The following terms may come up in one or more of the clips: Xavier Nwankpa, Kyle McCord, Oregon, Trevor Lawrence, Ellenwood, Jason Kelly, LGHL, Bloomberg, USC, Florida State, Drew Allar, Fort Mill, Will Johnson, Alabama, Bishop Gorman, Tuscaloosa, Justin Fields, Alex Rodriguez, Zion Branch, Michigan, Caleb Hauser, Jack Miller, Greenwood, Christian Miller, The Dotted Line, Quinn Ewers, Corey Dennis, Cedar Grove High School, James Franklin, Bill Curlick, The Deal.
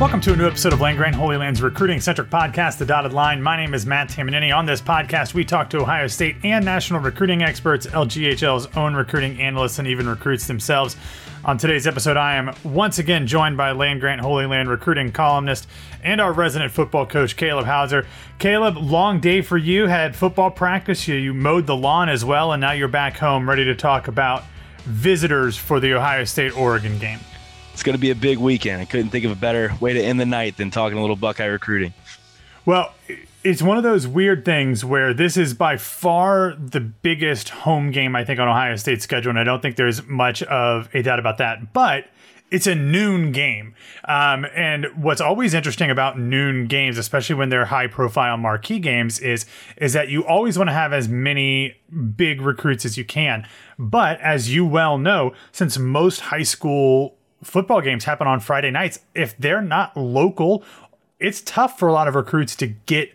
Welcome to a new episode of Land Grant Holy Land's recruiting-centric podcast, The Dotted Line. My name is Matt Tamanini. On this podcast, we talk to Ohio State and national recruiting experts, LGHL's own recruiting analysts, and even recruits themselves. On today's episode, I am once again joined by Land Grant Holy Land recruiting columnist and our resident football coach, Caleb Hauser. Caleb, long day for you. Had football practice. You mowed the lawn as well, and now you're back home ready to talk about visitors for the Ohio State-Oregon game. It's going to be a big weekend. I couldn't think of a better way to end the night than talking a little Buckeye recruiting. Well, it's one of those weird things where this is by far the biggest home game, I think, on Ohio State's schedule, and I don't think there's much of a doubt about that. But it's a noon game. And what's always interesting about noon games, especially when they're high-profile marquee games, is that you always want to have as many big recruits as you can. But as you well know, since most high school football games happen on Friday nights, if they're not local, it's tough for a lot of recruits to get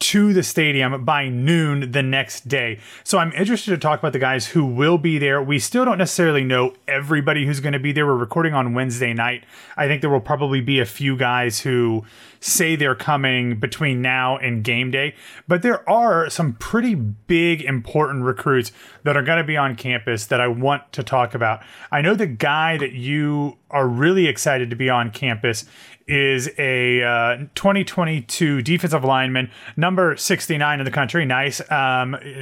to the stadium by noon the next day. So I'm interested to talk about the guys who will be there. We still don't necessarily know everybody who's going to be there. We're recording on Wednesday night. I think there will probably be a few guys who say they're coming between now and game day, but there are some pretty big, important recruits that are going to be on campus that I want to talk about. I know the guy that you are really excited to be on campus is a 2022 defensive lineman, number 69 in the country,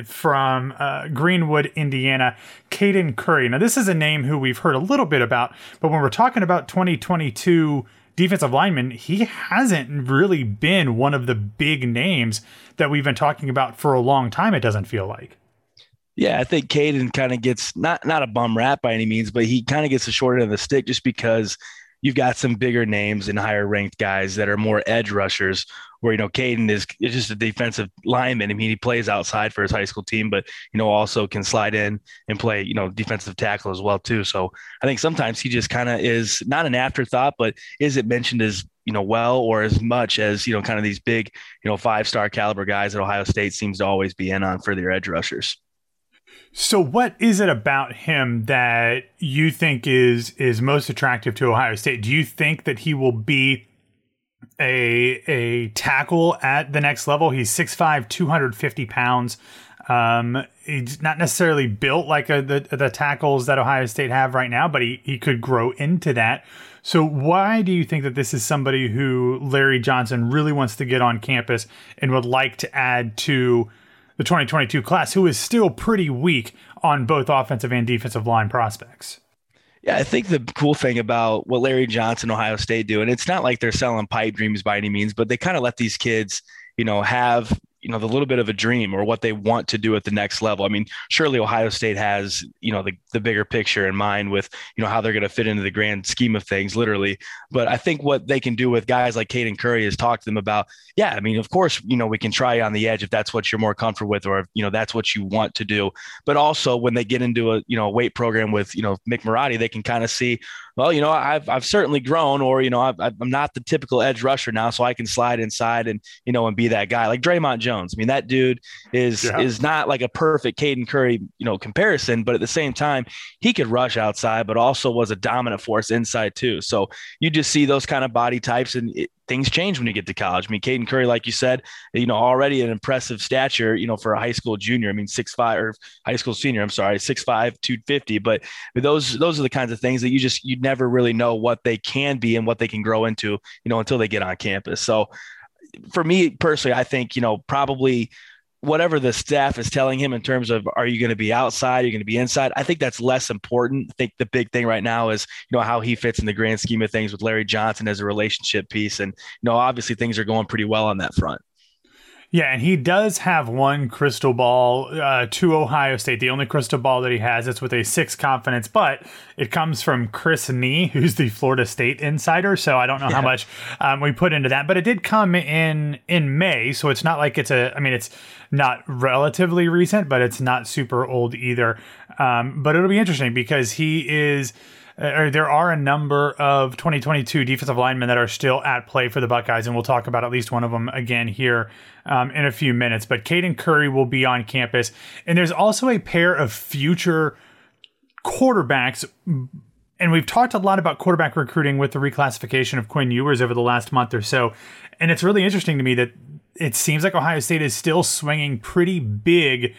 from Greenwood, Indiana, Caden Curry. Now, this is a name who we've heard a little bit about, but when we're talking about 2022 defensive linemen, he hasn't really been one of the big names that we've been talking about for a long time, it doesn't feel like. Yeah, I think Caden kind of gets not a bum rap by any means, but he kind of gets the short end of the stick just because you've got some bigger names and higher ranked guys that are more edge rushers where, Caden is just a defensive lineman. I mean, he plays outside for his high school team, but, also can slide in and play, defensive tackle as well, too. So I think sometimes he just kind of is not an afterthought, but is it mentioned as, well, or as much as, kind of these big, five-star caliber guys that Ohio State seems to always be in on for their edge rushers. So what is it about him that you think is most attractive to Ohio State? Do you think that he will be a tackle at the next level? He's 6'5", 250 pounds. He's not necessarily built like the tackles that Ohio State have right now, but he could grow into that. So why do you think that this is somebody who Larry Johnson really wants to get on campus and would like to add to the 2022 class, who is still pretty weak on both offensive and defensive line prospects? Yeah, I think the cool thing about what Larry Johnson, Ohio State do, and it's not like they're selling pipe dreams by any means, but they kind of let these kids, have the little bit of a dream or what they want to do at the next level. I mean, surely Ohio State has, the bigger picture in mind with, how they're going to fit into the grand scheme of things, literally. But I think what they can do with guys like Caden Curry is talk to them about, yeah, I mean, of course, we can try on the edge if that's what you're more comfortable with, or, that's what you want to do. But also when they get into a weight program with, Mick Marotti, they can kind of see, well, I've certainly grown, or, I'm not the typical edge rusher now, so I can slide inside and, and be that guy like Draymond Jones. I mean, that dude is not like a perfect Caden Curry, comparison, but at the same time, he could rush outside, but also was a dominant force inside too. So you just see those kind of body types, and things change when you get to college. I mean, Caden Curry, like you said, already an impressive stature, for a high school junior. I mean, 6'5" or high school senior, I'm sorry, 6'5", 250. But those are the kinds of things that you never really know what they can be and what they can grow into, until they get on campus. So for me personally, I think, probably whatever the staff is telling him in terms of, are you going to be outside? Are you going to be inside? I think that's less important. I think the big thing right now is, how he fits in the grand scheme of things with Larry Johnson as a relationship piece. And, obviously things are going pretty well on that front. Yeah, and he does have one crystal ball to Ohio State. The only crystal ball that he has, it's with a 6 confidence, but it comes from Chris Nee, who's the Florida State insider. So I don't know how much we put into that, but it did come in May. So it's not like it's not relatively recent, but it's not super old either. But it'll be interesting because he is... there are a number of 2022 defensive linemen that are still at play for the Buckeyes, and we'll talk about at least one of them again here in a few minutes. But Caden Curry will be on campus, and there's also a pair of future quarterbacks. And we've talked a lot about quarterback recruiting with the reclassification of Quinn Ewers over the last month or so, and it's really interesting to me that it seems like Ohio State is still swinging pretty big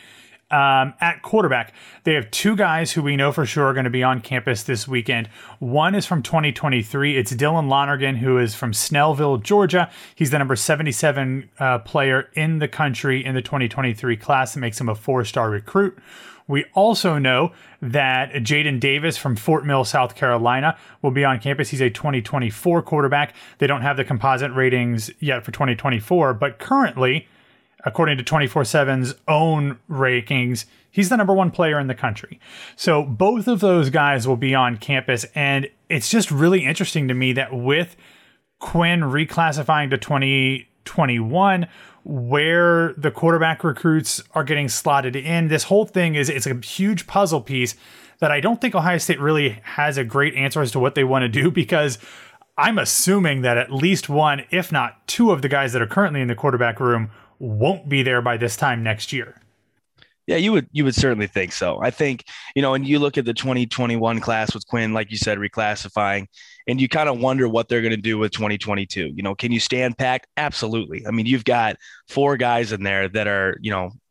at quarterback. They have 2 guys who we know for sure are going to be on campus this weekend. One is from 2023. It's Dylan Lonergan, who is from Snellville, Georgia. He's the number 77 player in the country in the 2023 class. That makes him a 4-star recruit. We also know that Jaden Davis from Fort Mill, South Carolina, will be on campus. He's a 2024 quarterback. They don't have the composite ratings yet for 2024, but currently, according to 24/7's own rankings, he's the number 1 player in the country. So both of those guys will be on campus. And it's just really interesting to me that with Quinn reclassifying to 2021, where the quarterback recruits are getting slotted in, this whole thing it's a huge puzzle piece that I don't think Ohio State really has a great answer as to what they want to do, because I'm assuming that at least one, if not 2 of the guys that are currently in the quarterback room won't be there by this time next year. Yeah, you would certainly think so. I think, and you look at the 2021 class with Quinn, like you said, reclassifying, and you kind of wonder what they're going to do with 2022. Can you stand packed? Absolutely. I mean, you've got 4 guys in there that are,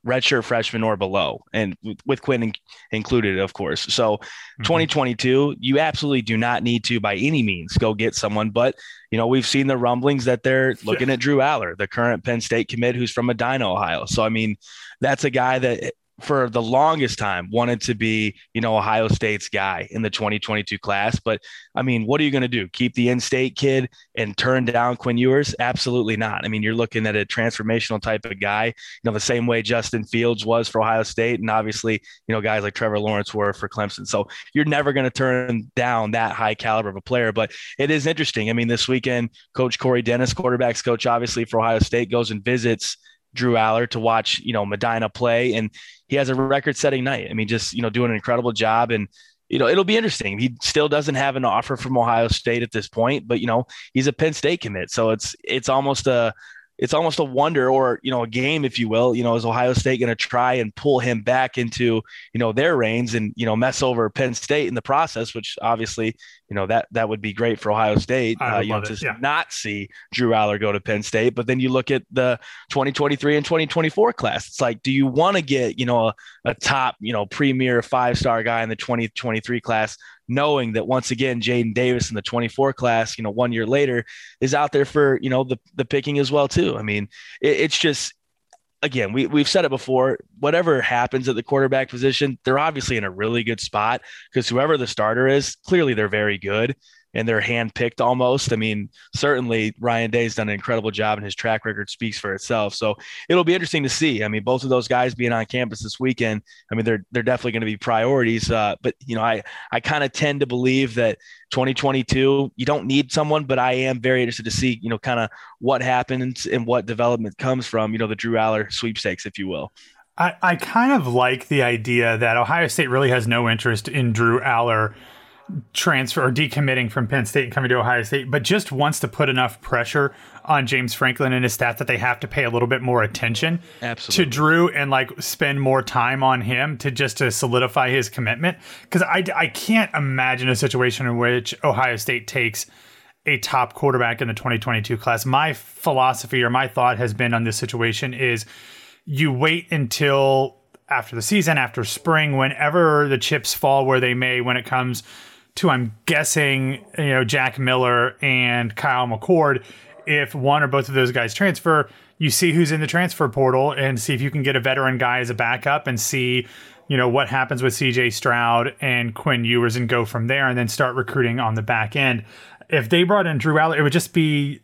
redshirt freshmen or below, and with Quinn included, of course. So 2022, you absolutely do not need to, by any means, go get someone. But, we've seen the rumblings that they're looking at Drew Allar, the current Penn State commit who's from Edina, Ohio. So, I mean, that's a guy that for the longest time wanted to be, Ohio State's guy in the 2022 class. But I mean, what are you going to do? Keep the in-state kid and turn down Quinn Ewers? Absolutely not. I mean, you're looking at a transformational type of guy, the same way Justin Fields was for Ohio State. And obviously, guys like Trevor Lawrence were for Clemson. So you're never going to turn down that high caliber of a player, but it is interesting. I mean, this weekend, Coach Corey Dennis, quarterbacks coach, obviously for Ohio State, goes and visits Drew Allar to watch, Medina play. And he has a record-setting night. I mean, just, doing an incredible job. And, it'll be interesting. He still doesn't have an offer from Ohio State at this point, but, he's a Penn State commit. So it's almost a wonder, or, a game, if you will. Is Ohio State going to try and pull him back into, their reins and, mess over Penn State in the process, which obviously, that would be great for Ohio State, not see Drew Allar go to Penn State. But then you look at the 2023 and 2024 class. It's like, do you want to get, a top, premier 5-star guy in the 2023 class, knowing that once again, Jaden Davis in the 24 class, 1 year later, is out there for, the picking as well too. I mean, it's just, again, we've said it before, whatever happens at the quarterback position, they're obviously in a really good spot, because whoever the starter is, clearly they're very good. and they're handpicked almost. I mean, certainly Ryan Day's done an incredible job and his track record speaks for itself. So it'll be interesting to see. I mean, both of those guys being on campus this weekend, I mean, they're definitely going to be priorities. But, you know, I kind of tend to believe that 2022, you don't need someone, but I am very interested to see, you know, kind of what happens and what development comes from, you know, the Drew Allar sweepstakes, if you will. I kind of like the idea that Ohio State really has no interest in Drew Allar transfer or decommitting from Penn State and coming to Ohio State, but just wants to put enough pressure on James Franklin and his staff that they have to pay a little bit more attention to Drew and like spend more time on him to just to solidify his commitment. Because I can't imagine a situation in which Ohio State takes a top quarterback in the 2022 class. My philosophy or my thought has been on this situation is you wait until after the season, after spring, whenever the chips fall where they may, when it comes to, I'm guessing, you know, Jack Miller and Kyle McCord. If one or both of those guys transfer, you see who's in the transfer portal and see if you can get a veteran guy as a backup and see, you know, what happens with CJ Stroud and Quinn Ewers and go from there and then start recruiting on the back end. If they brought in Drew Allar, it would just be,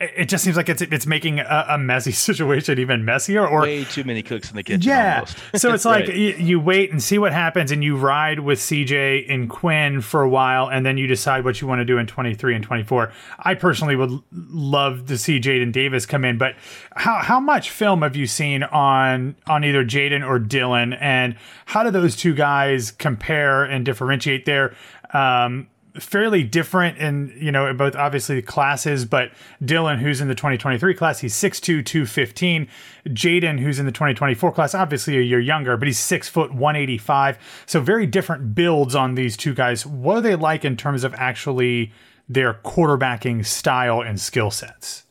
it just seems like it's making a messy situation even messier. Or way too many cooks in the kitchen. Yeah. So it's like you wait and see what happens and you ride with CJ and Quinn for a while and then you decide what you want to do in 23 and 24. I personally would love to see Jaden Davis come in, but how much film have you seen on either Jaden or Dylan, and how do those two guys compare and differentiate their fairly different in, you know, in both obviously classes, but Dylan, who's in the 2023 class, he's 6'2", 215. Jaden, who's in the 2024 class, obviously a year younger, but he's 6 foot 185. So very different builds on these two guys. What are they like in terms of actually their quarterbacking style and skill sets?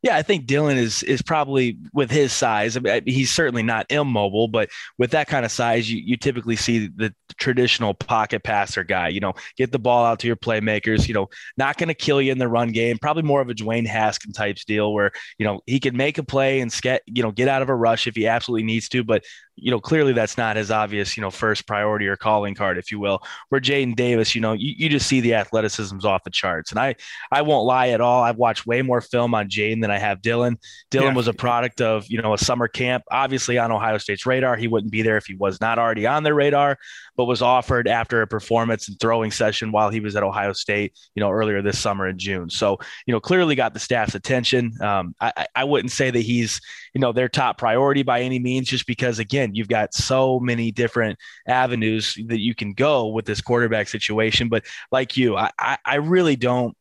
Yeah, I think Dylan is probably, with his size, I mean, he's certainly not immobile, but with that kind of size, you typically see the traditional pocket passer guy, you know, get the ball out to your playmakers, you know, not going to kill you in the run game, probably more of a Dwayne Haskins type deal where, you know, he can make a play and get out of a rush if he absolutely needs to, but you know, clearly that's not his obvious, you know, first priority or calling card, if you will, where Jaden Davis, you know, you just see the athleticism's off the charts. And I won't lie at all. I've watched way more film on Jaden than I have Dylan. Dylan was a product of, you know, a summer camp, obviously on Ohio State's radar. He wouldn't be there if he was not already on their radar, but was offered after a performance and throwing session while he was at Ohio State, you know, earlier this summer in June. So, you know, clearly got the staff's attention. I wouldn't say that he's, you know, their top priority by any means, just because, again, you've got so many different avenues that you can go with this quarterback situation. But like you, I really don't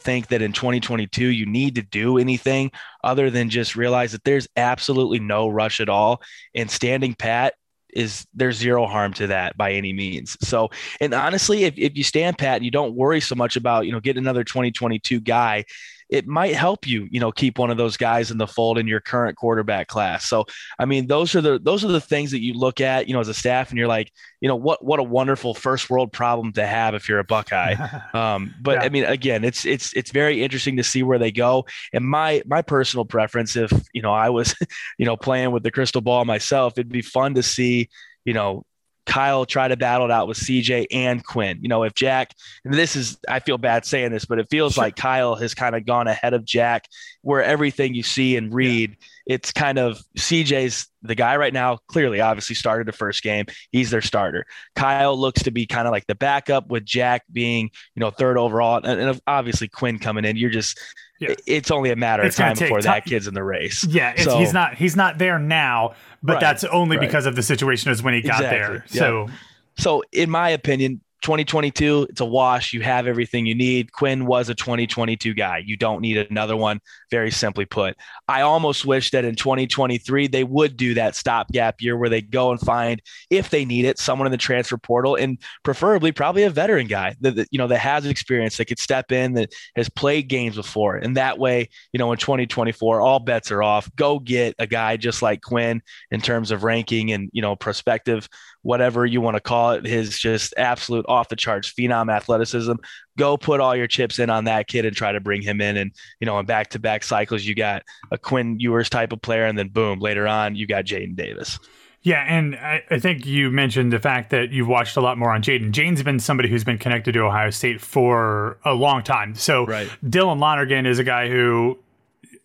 think that in 2022 you need to do anything other than just realize that there's absolutely no rush at all. And standing pat is, there's zero harm to that by any means. So, and honestly, if you stand pat and you don't worry so much about, you know, getting another 2022 guy, it might help you, you know, keep one of those guys in the fold in your current quarterback class. So, I mean, those are the things that you look at, you know, as a staff, and you're like, you know, what a wonderful first world problem to have if you're a Buckeye. But I mean, again, it's very interesting to see where they go. And my personal preference, if, you know, I was, you know, playing with the crystal ball myself, it'd be fun to see, you know, Kyle try to battle it out with CJ and Quinn. You know, if Jack, and this is, I feel bad saying this, but it feels like Kyle has kind of gone ahead of Jack, where everything you see and read, it's kind of CJ's the guy right now, clearly, obviously started the first game. He's their starter. Kyle looks to be kind of like the backup, with Jack being, you know, third overall. And obviously Quinn coming in, you're just, it's only a matter of time before that kid's in the race. Yeah. So, he's not there now, but that's only because of the situation is when he got there. Yeah. So in my opinion, 2022, it's a wash. You have everything you need. Quinn was a 2022 guy. You don't need another one, very simply put. I almost wish that in 2023, they would do that stopgap year where they go and find, if they need it, someone in the transfer portal, and preferably probably a veteran guy that, you know, that has experience, that could step in, that has played games before. And that way, you know, in 2024, all bets are off. Go get a guy just like Quinn in terms of ranking and, you know, perspective, whatever you want to call it, his just absolute off the charts phenom athleticism. Go put all your chips in on that kid and try to bring him in, and, you know, in back-to-back cycles you got a Quinn Ewers type of player, and then boom, later on you got Jaden Davis. Yeah, and I think you mentioned the fact that you've watched a lot more on Jaden. Jaden's been somebody who's been connected to Ohio State for a long time. So right. Dylan Lonergan is a guy who,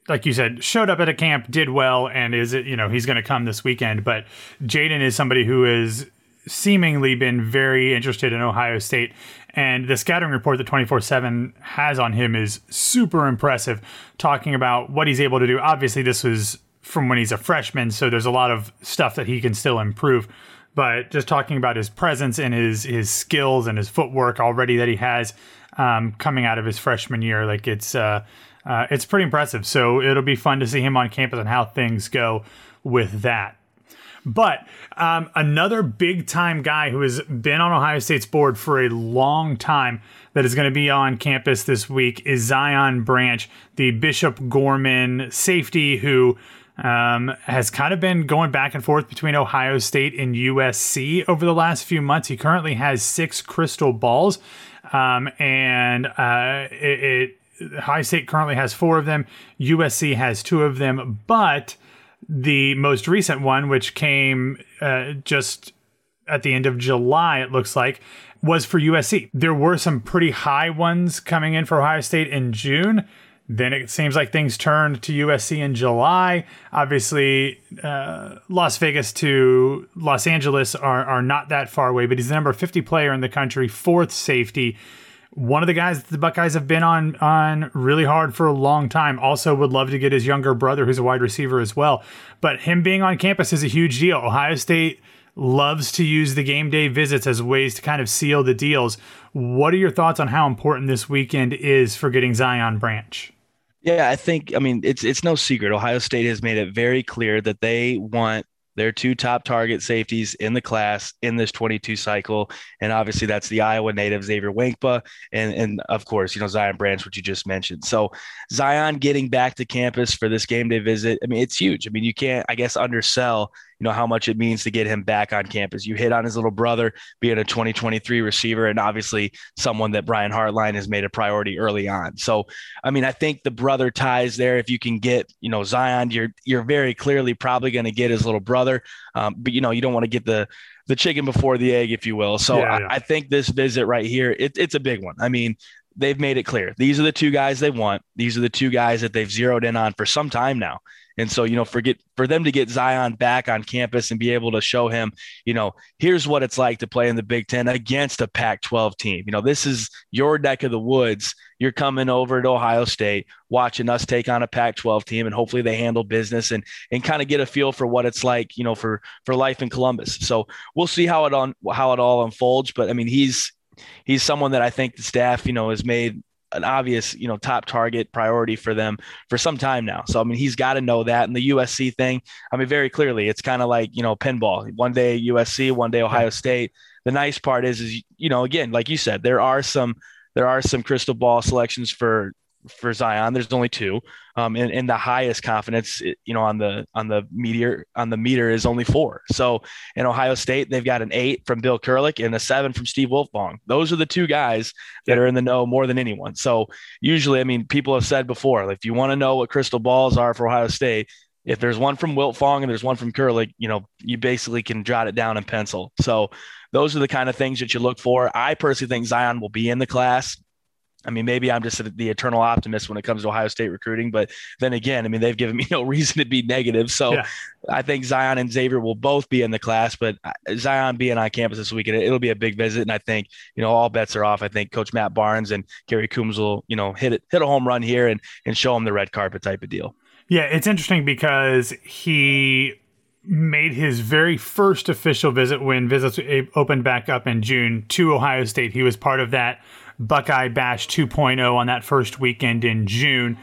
like you said, showed up at a camp, did well, and is it, you know, he's going to come this weekend. But Jaden is somebody who has seemingly been very interested in Ohio State. And the scouting report that 24/7 has on him is super impressive, talking about what he's able to do. Obviously, this was from when he's a freshman, so there's a lot of stuff that he can still improve. But just talking about his presence and his skills and his footwork already that he has coming out of his freshman year, like it's pretty impressive. So it'll be fun to see him on campus and how things go with that. But another big-time guy who has been on Ohio State's board for a long time that is going to be on campus this week is Zion Branch, the Bishop Gorman safety who has kind of been going back and forth between Ohio State and USC over the last few months. He currently has 6 crystal balls, Ohio State currently has 4 of them. USC has 2 of them, but the most recent one, which came just at the end of July, it looks like, was for USC. There were some pretty high ones coming in for Ohio State in June. Then it seems like things turned to USC in July. Obviously, Las Vegas to Los Angeles are not that far away, but he's the number 50 player in the country, 4th safety. One of the guys that the Buckeyes have been on really hard for a long time. Also would love to get his younger brother, who's a wide receiver as well. But him being on campus is a huge deal. Ohio State loves to use the game day visits as ways to kind of seal the deals. What are your thoughts on how important this weekend is for getting Zion Branch? Yeah, I mean, it's no secret. Ohio State has made it very clear that they want their 2 top target safeties in the class in this 22 cycle. And obviously that's the Iowa native Xavier Nwankpa and of course, you know, Zion Branch, which you just mentioned. So Zion getting back to campus for this game day visit. I mean, it's huge. I mean, you can't, I guess, undersell, you know, how much it means to get him back on campus. You hit on his little brother being a 2023 receiver and obviously someone that Brian Hartline has made a priority early on. So, I mean, I think the brother ties there. If you can get, you know, Zion, you're very clearly probably going to get his little brother. But, you know, you don't want to get the chicken before the egg, if you will. So yeah. I think this visit right here, it's a big one. I mean, they've made it clear. These are the 2 guys they want. These are the 2 guys that they've zeroed in on for some time now. And so, you know, for them to get Zion back on campus and be able to show him, you know, here's what it's like to play in the Big Ten against a Pac-12 team. You know, this is your neck of the woods. You're coming over to Ohio State, watching us take on a Pac-12 team, and hopefully they handle business and kind of get a feel for what it's like, you know, for life in Columbus. So we'll see how it all unfolds. But I mean, he's someone that I think the staff, you know, has made an obvious, you know, top target priority for them for some time now. So, I mean, he's got to know that. And the USC thing, I mean, very clearly, it's kind of like, you know, pinball. One day USC, one day Ohio State. The nice part is, you know, again, like you said, there are some crystal ball selections for Zion. There's only 2, and the highest confidence, you know, on the meter is only 4. So in Ohio State, they've got an 8 from Bill Curlick and a 7 from Steve Wilfong. Those are the 2 guys that are in the know more than anyone. So usually, I mean, people have said before, like, if you want to know what crystal balls are for Ohio State, if there's one from Wilfong and there's one from Curlick, you know, you basically can jot it down in pencil. So those are the kind of things that you look for. I personally think Zion will be in the class. I mean, maybe I'm just the eternal optimist when it comes to Ohio State recruiting, but then again, I mean, they've given me no reason to be negative. So yeah. I think Zion and Xavier will both be in the class, but Zion being on campus this weekend, it'll be a big visit. And I think, you know, all bets are off. I think Coach Matt Barnes and Gary Coombs will, you know, hit a home run here and show him the red carpet type of deal. Yeah. It's interesting because he made his very first official visit when visits opened back up in June to Ohio State. He was part of that Buckeye Bash 2.0 on that first weekend in June.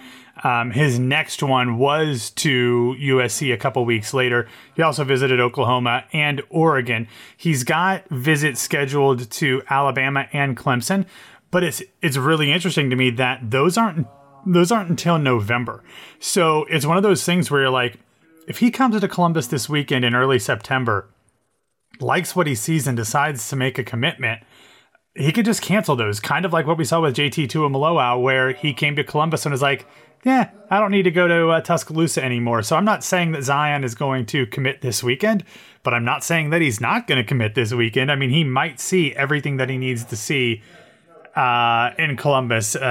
His next one was to USC a couple weeks later. He also visited Oklahoma and Oregon. He's got visits scheduled to Alabama and Clemson, but it's really interesting to me that those aren't until November. So it's one of those things where you're like, if he comes to Columbus this weekend in early September, likes what he sees and decides to make a commitment, he could just cancel those, kind of like what we saw with JT Tuimoloau, where he came to Columbus and was like, yeah, I don't need to go to Tuscaloosa anymore. So I'm not saying that Zion is going to commit this weekend, but I'm not saying that he's not going to commit this weekend. I mean, he might see everything that he needs to see in Columbus when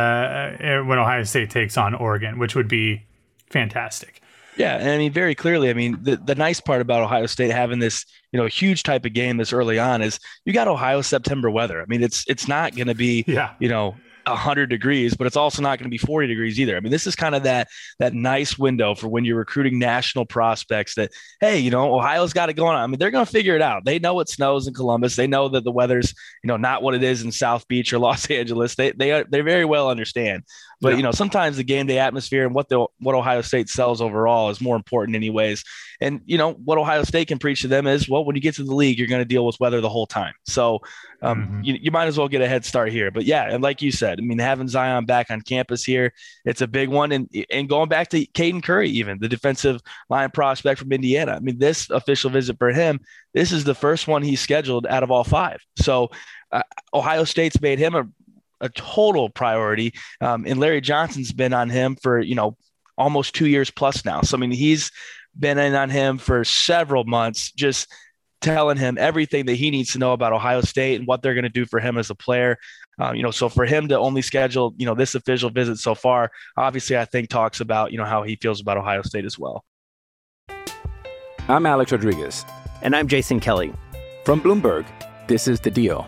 Ohio State takes on Oregon, which would be fantastic. Yeah, and I mean, very clearly, I mean, the nice part about Ohio State having this, you know, huge type of game this early on is you got Ohio's September weather. I mean, it's not going to be, you know, 100 degrees, but it's also not going to be 40 degrees either. I mean, this is kind of that nice window for when you're recruiting national prospects that, hey, you know, Ohio's got it going on. I mean, they're going to figure it out. They know it snows in Columbus. They know that the weather's, you know, not what it is in South Beach or Los Angeles. They very well understand. But, you know, sometimes the game day atmosphere and what Ohio State sells overall is more important anyways. And, you know, what Ohio State can preach to them is, well, when you get to the league, you're going to deal with weather the whole time. So you might as well get a head start here. But, yeah, and like you said, I mean, having Zion back on campus here, it's a big one. And going back to Caden Curry, even the defensive line prospect from Indiana. I mean, this official visit for him, this is the first one he's scheduled out of all five. So Ohio State's made him a total priority. And Larry Johnson's been on him for, you know, almost 2 years plus now. So, I mean, he's been in on him for several months, just telling him everything that he needs to know about Ohio State and what they're going to do for him as a player. You know, so for him to only schedule, you know, this official visit so far, obviously, I think talks about, you know, how he feels about Ohio State as well. I'm Alex Rodriguez. And I'm Jason Kelly. From Bloomberg, this is The Deal.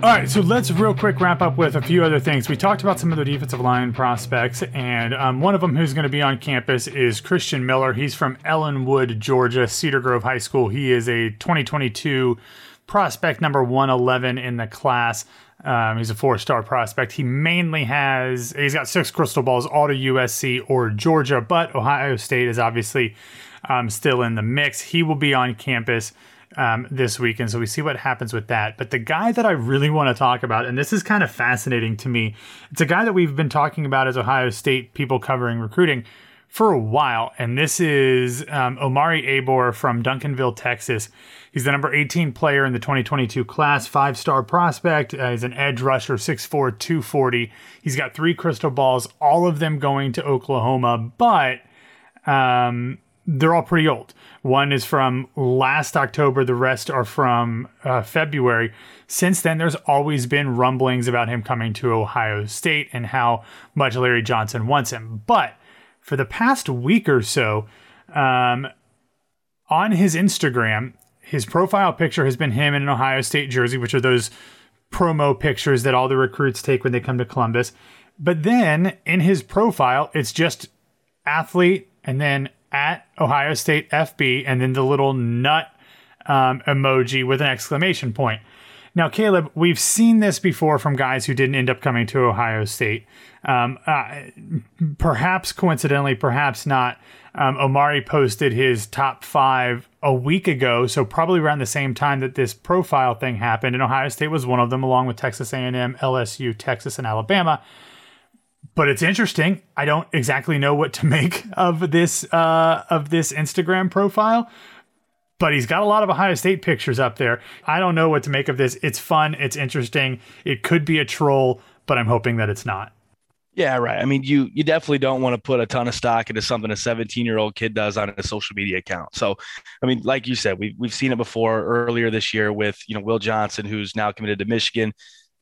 All right, so let's real quick wrap up with a few other things. We talked about some of the defensive line prospects, and one of them who's going to be on campus is Christian Miller. He's from Ellenwood, Georgia, Cedar Grove High School. He is a 2022 prospect, number 111 in the class. He's a four-star prospect. He mainly he's got six crystal balls, all to USC or Georgia, but Ohio State is obviously still in the mix. He will be on campus this weekend, so we see what happens with that. But the guy that I really want to talk about, and this is kind of fascinating to me, it's a guy that we've been talking about as Ohio State people covering recruiting for a while, and this is Omari Abor from Duncanville, Texas. He's the number 18 player in the 2022 class, five-star prospect. He's an edge rusher, 6'4", 240. He's got three crystal balls, all of them going to Oklahoma, but they're all pretty old. One is from last October. The rest are from February. Since then, there's always been rumblings about him coming to Ohio State and how much Larry Johnson wants him. But for the past week or so, on his Instagram, his profile picture has been him in an Ohio State jersey, which are those promo pictures that all the recruits take when they come to Columbus. But then in his profile, it's just athlete and then at Ohio State FB, and then the little nut emoji with an exclamation point. Now, Caleb, we've seen this before from guys who didn't end up coming to Ohio State. Perhaps coincidentally, perhaps not. Omari posted his top five a week ago, so probably around the same time that this profile thing happened, and Ohio State was one of them, along with Texas A&M, LSU, Texas, and Alabama. But it's interesting. I don't exactly know what to make of this Instagram profile, but he's got a lot of Ohio State pictures up there. I don't know what to make of this. It's fun. It's interesting. It could be a troll, but I'm hoping that it's not. Yeah, right. I mean, you definitely don't want to put a ton of stock into something a 17-year-old kid does on a social media account. So, I mean, like you said, we've seen it before earlier this year with, you know, Will Johnson, who's now committed to Michigan,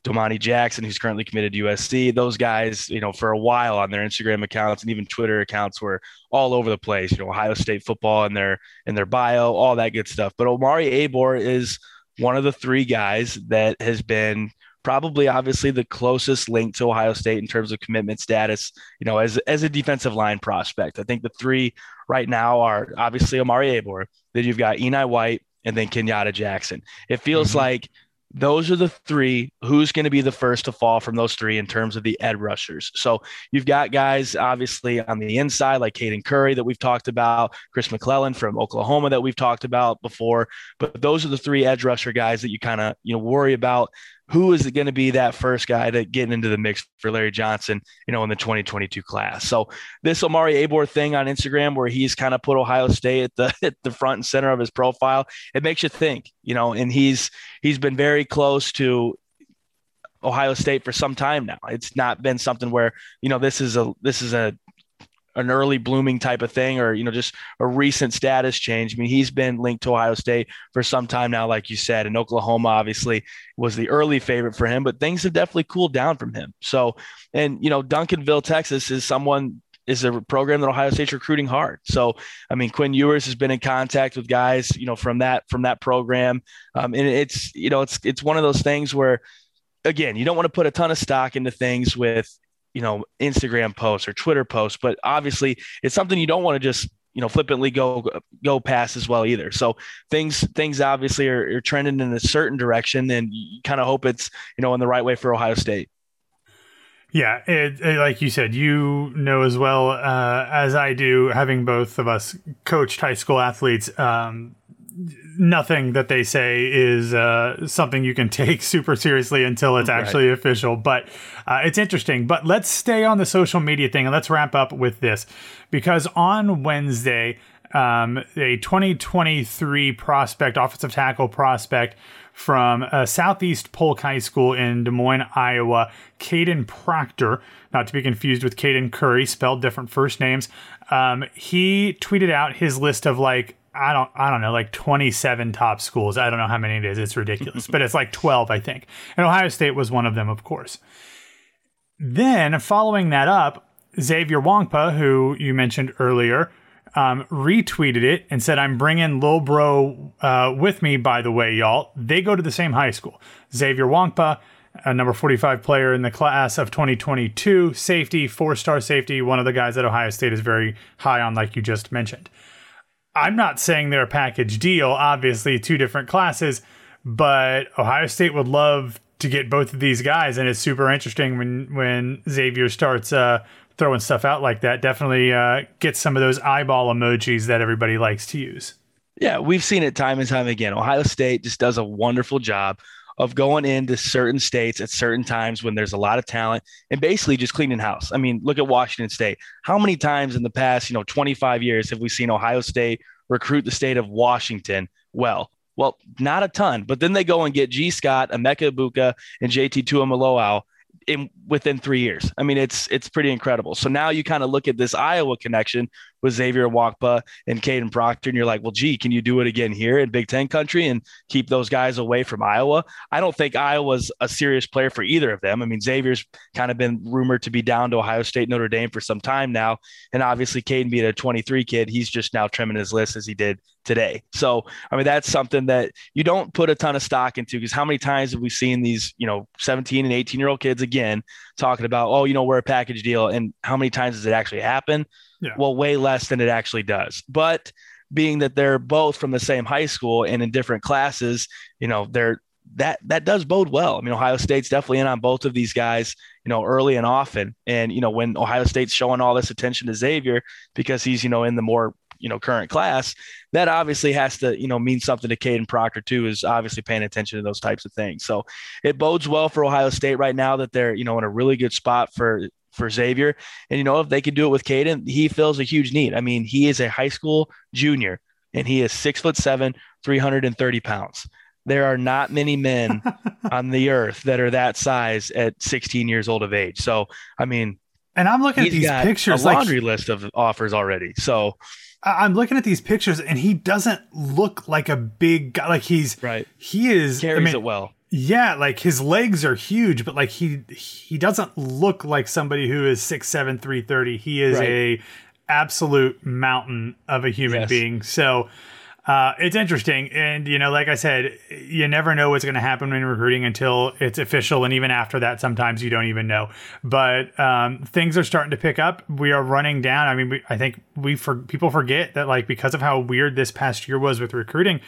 Domani Jackson, who's currently committed to USC. Those guys, you know, for a while on their Instagram accounts and even Twitter accounts were all over the place, you know, Ohio State football in their bio, all that good stuff. But Omari Abor is one of the three guys that has been probably obviously the closest link to Ohio State in terms of commitment status, you know, as a defensive line prospect. I think the three right now are obviously Omari Abor, then you've got Eni White, and then Kenyatta Jackson. It feels like Those are the three. Who's going to be the first to fall from those three in terms of the edge rushers? So you've got guys, obviously, on the inside, like Caden Curry that we've talked about, Chris McClellan from Oklahoma that we've talked about before. But those are the three edge rusher guys that you kind of, worry about. Who is it going to be that first guy to get into the mix for Larry Johnson, in the 2022 class? So this Omari Abor thing on Instagram, where he's kind of put Ohio State at the front and center of his profile, it makes you think, and he's been very close to Ohio State for some time now. It's not been something where, this is an early blooming type of thing, or, just a recent status change. I mean, he's been linked to Ohio State for some time now, like you said, and Oklahoma obviously was the early favorite for him, but things have definitely cooled down from him. So, and, Duncanville, Texas is a program that Ohio State's recruiting hard. So, I mean, Quinn Ewers has been in contact with guys, from that program. And it's, it's one of those things where, again, you don't want to put a ton of stock into things with, Instagram posts or Twitter posts, but obviously it's something you don't want to just, flippantly go past as well either. So things obviously are trending in a certain direction, and you kind of hope it's, in the right way for Ohio State. Yeah. It, like you said, as well as I do, having both of us coached high school athletes, nothing that they say is something you can take super seriously until it's actually official, but it's interesting. But let's stay on the social media thing, and let's wrap up with this, because on Wednesday, a 2023 prospect, offensive tackle prospect from Southeast Polk High School in Des Moines, Iowa, Caden Proctor, not to be confused with Caden Curry, spelled different first names. He tweeted out his list of I don't know, like 27 top schools. I don't know how many it is. It's ridiculous, but it's like 12, I think. And Ohio State was one of them, of course. Then following that up, Xavier Nwankpa, who you mentioned earlier, retweeted it and said, "I'm bringing Lil Bro with me, by the way, y'all." They go to the same high school. Xavier Nwankpa, a number 45 player in the class of 2022, safety, 4-star safety, one of the guys that Ohio State is very high on, like you just mentioned. I'm not saying they're a package deal, obviously, two different classes, but Ohio State would love to get both of these guys, and it's super interesting when Xavier starts throwing stuff out like that. Definitely get some of those eyeball emojis that everybody likes to use. Yeah, we've seen it time and time again. Ohio State just does a wonderful job of going into certain states at certain times when there's a lot of talent and basically just cleaning house. I mean, look at Washington State. How many times in the past, 25 years have we seen Ohio State recruit the state of Washington? Well, not a ton, but then they go and get G. Scott, Emeka Ibuka, and JT Tuimoloau within 3 years. I mean, it's pretty incredible. So now you kind of look at this Iowa connection with Xavier Nwankpa and Caden Proctor, and you're like, well, gee, can you do it again here in Big Ten country and keep those guys away from Iowa? I don't think Iowa's a serious player for either of them. I mean, Xavier's kind of been rumored to be down to Ohio State, Notre Dame for some time now. And obviously Caden being a 23 kid, he's just now trimming his list as he did today. So, I mean, that's something that you don't put a ton of stock into, because how many times have we seen these, 17 and 18-year-old kids again talking about, oh, we're a package deal. And how many times does it actually happen? Yeah. Well, way less than it actually does. But being that they're both from the same high school and in different classes, that does bode well. I mean, Ohio State's definitely in on both of these guys, early and often. And, when Ohio State's showing all this attention to Xavier because he's, in the more, current class, that obviously has to, mean something to Caden Proctor too, is obviously paying attention to those types of things. So it bodes well for Ohio State right now that they're, in a really good spot for Xavier. And, if they can do it with Caden, he fills a huge need. I mean, he is a high school junior and he is 6'7", 330 pounds. There are not many men on the earth that are that size at 16 years old of age. So, I mean, and I'm looking at these pictures, a laundry list of offers already. So I'm looking at these pictures and he doesn't look like a big guy. Like he's right. He is carries it well. Yeah, like his legs are huge, but like he doesn't look like somebody who is 6'7", 330. He is a absolute mountain of a human being. So it's interesting. And, like I said, you never know what's going to happen when recruiting until it's official. And even after that, sometimes you don't even know. But things are starting to pick up. We are running down. I mean, I think people forget that, like, because of how weird this past year was with recruiting,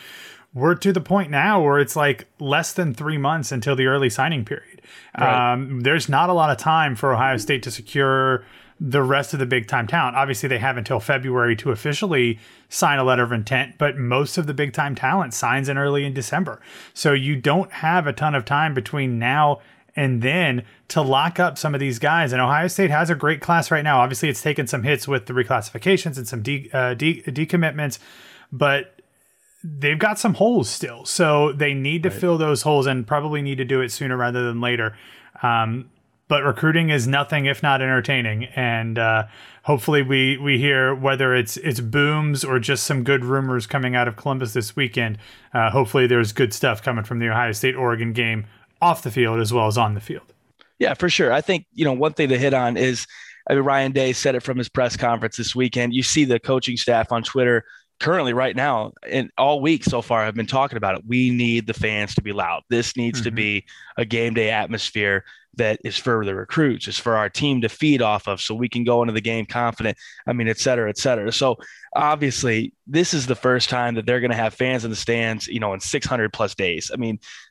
we're to the point now where it's like less than 3 months until the early signing period. Right. There's not a lot of time for Ohio State to secure the rest of the big time talent. Obviously, they have until February to officially sign a letter of intent, but most of the big time talent signs in early in December. So you don't have a ton of time between now and then to lock up some of these guys. And Ohio State has a great class right now. Obviously, it's taken some hits with the reclassifications and some decommitments, but they've got some holes still. So they need to fill those holes and probably need to do it sooner rather than later. But recruiting is nothing if not entertaining. And hopefully we hear whether it's booms or just some good rumors coming out of Columbus this weekend. Hopefully there's good stuff coming from the Ohio State-Oregon game off the field as well as on the field. Yeah, for sure. I think, one thing to hit on is, Ryan Day said it from his press conference this weekend. You see the coaching staff on Twitter currently right now and all week so far have been talking about it. We need the fans to be loud. This needs to be a game day atmosphere that is for the recruits, is for our team to feed off of so we can go into the game confident, et cetera, et cetera. So obviously this is the first time that they're going to have fans in the stands, in 600 plus days.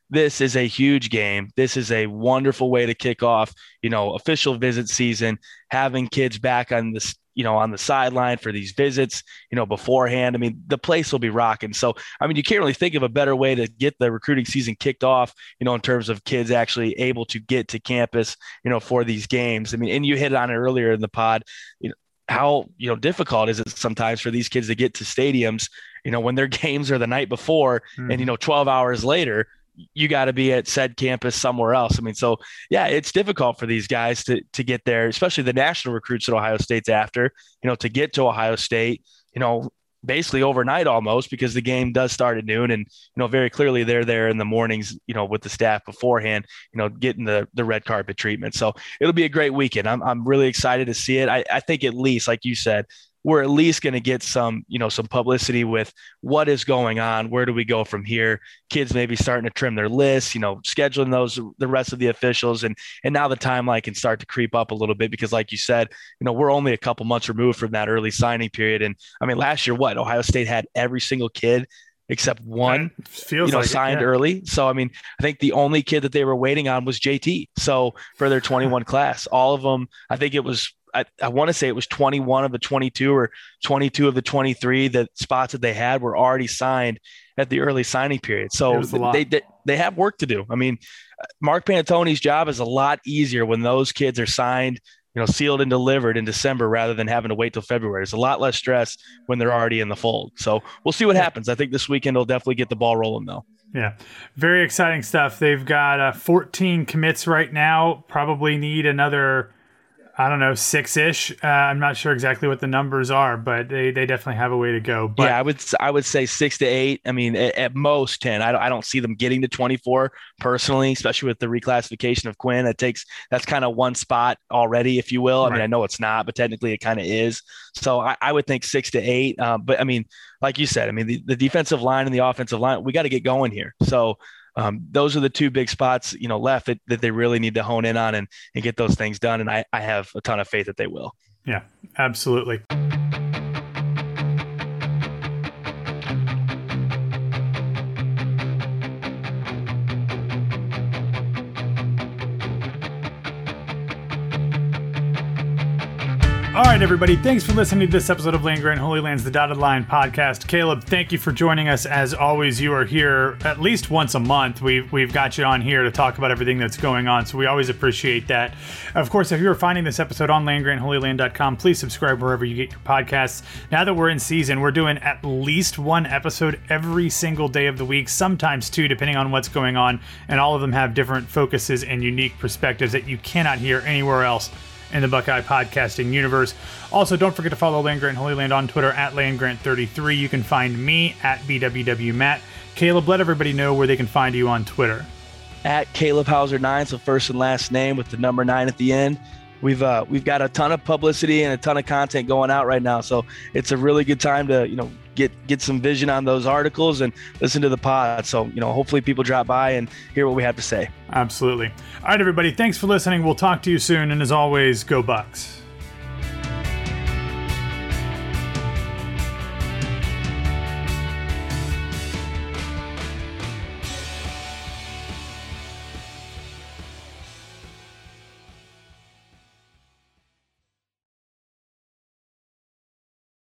This is a huge game. This is a wonderful way to kick off, official visit season, having kids back on the, on the sideline for these visits, beforehand. The place will be rocking. So, you can't really think of a better way to get the recruiting season kicked off, in terms of kids actually able to get to campus, for these games. And you hit on it earlier in the pod, how, difficult is it sometimes for these kids to get to stadiums, when their games are the night before and, 12 hours later, you got to be at said campus somewhere else. So yeah, it's difficult for these guys to get there, especially the national recruits that Ohio State's after, to get to Ohio State, basically overnight almost, because the game does start at noon and, very clearly they're there in the mornings, with the staff beforehand, getting the red carpet treatment. So it'll be a great weekend. I'm really excited to see it. I think at least, like you said, we're at least going to get some, some publicity with what is going on. Where do we go from here? Kids maybe starting to trim their lists, scheduling those, the rest of the officials. And now the timeline can start to creep up a little bit, because like you said, we're only a couple months removed from that early signing period. And last year, Ohio State had every single kid except one signed early. So, I think the only kid that they were waiting on was JT. So for their 21 class, all of them, I think it was, I want to say it was 21 of the 22 or 22 of the 23 that spots that they had were already signed at the early signing period. So they have work to do. Mark Pantoni's job is a lot easier when those kids are signed, sealed and delivered in December rather than having to wait till February. It's a lot less stress when they're already in the fold. So we'll see what happens. I think this weekend will definitely get the ball rolling though. Yeah, very exciting stuff. They've got 14 commits right now, probably need another, six-ish. I'm not sure exactly what the numbers are, but they definitely have a way to go. But yeah, I would say 6 to 8. At most 10. I don't see them getting to 24 personally, especially with the reclassification of Quinn. That's kind of one spot already, if you will. Right. I know it's not, but technically it kind of is. So I would think 6 to 8. But like you said, the defensive line and the offensive line, we got to get going here. So those are the two big spots, left that they really need to hone in on and get those things done. And I have a ton of faith that they will. Yeah, absolutely. All right, everybody. Thanks for listening to this episode of Land Grant Holy Land's The Dotted Line podcast. Caleb, thank you for joining us. As always, you are here at least once a month. We've got you on here to talk about everything that's going on, so we always appreciate that. Of course, if you are finding this episode on landgrantholyland.com, please subscribe wherever you get your podcasts. Now that we're in season, we're doing at least one episode every single day of the week, sometimes two, depending on what's going on, and all of them have different focuses and unique perspectives that you cannot hear anywhere else in the Buckeye podcasting universe. Also, don't forget to follow Land Grant Holy Land on Twitter at LandGrant33. You can find me at BWWMatt. Caleb, let everybody know where they can find you on Twitter. At Caleb Hauser9, so first and last name with the number 9 at the end. We've got a ton of publicity and a ton of content going out right now, so it's a really good time to get some vision on those articles and listen to the pod. So hopefully people drop by and hear what we have to say. Absolutely. All right, everybody, thanks for listening. We'll talk to you soon, and as always, go Bucks.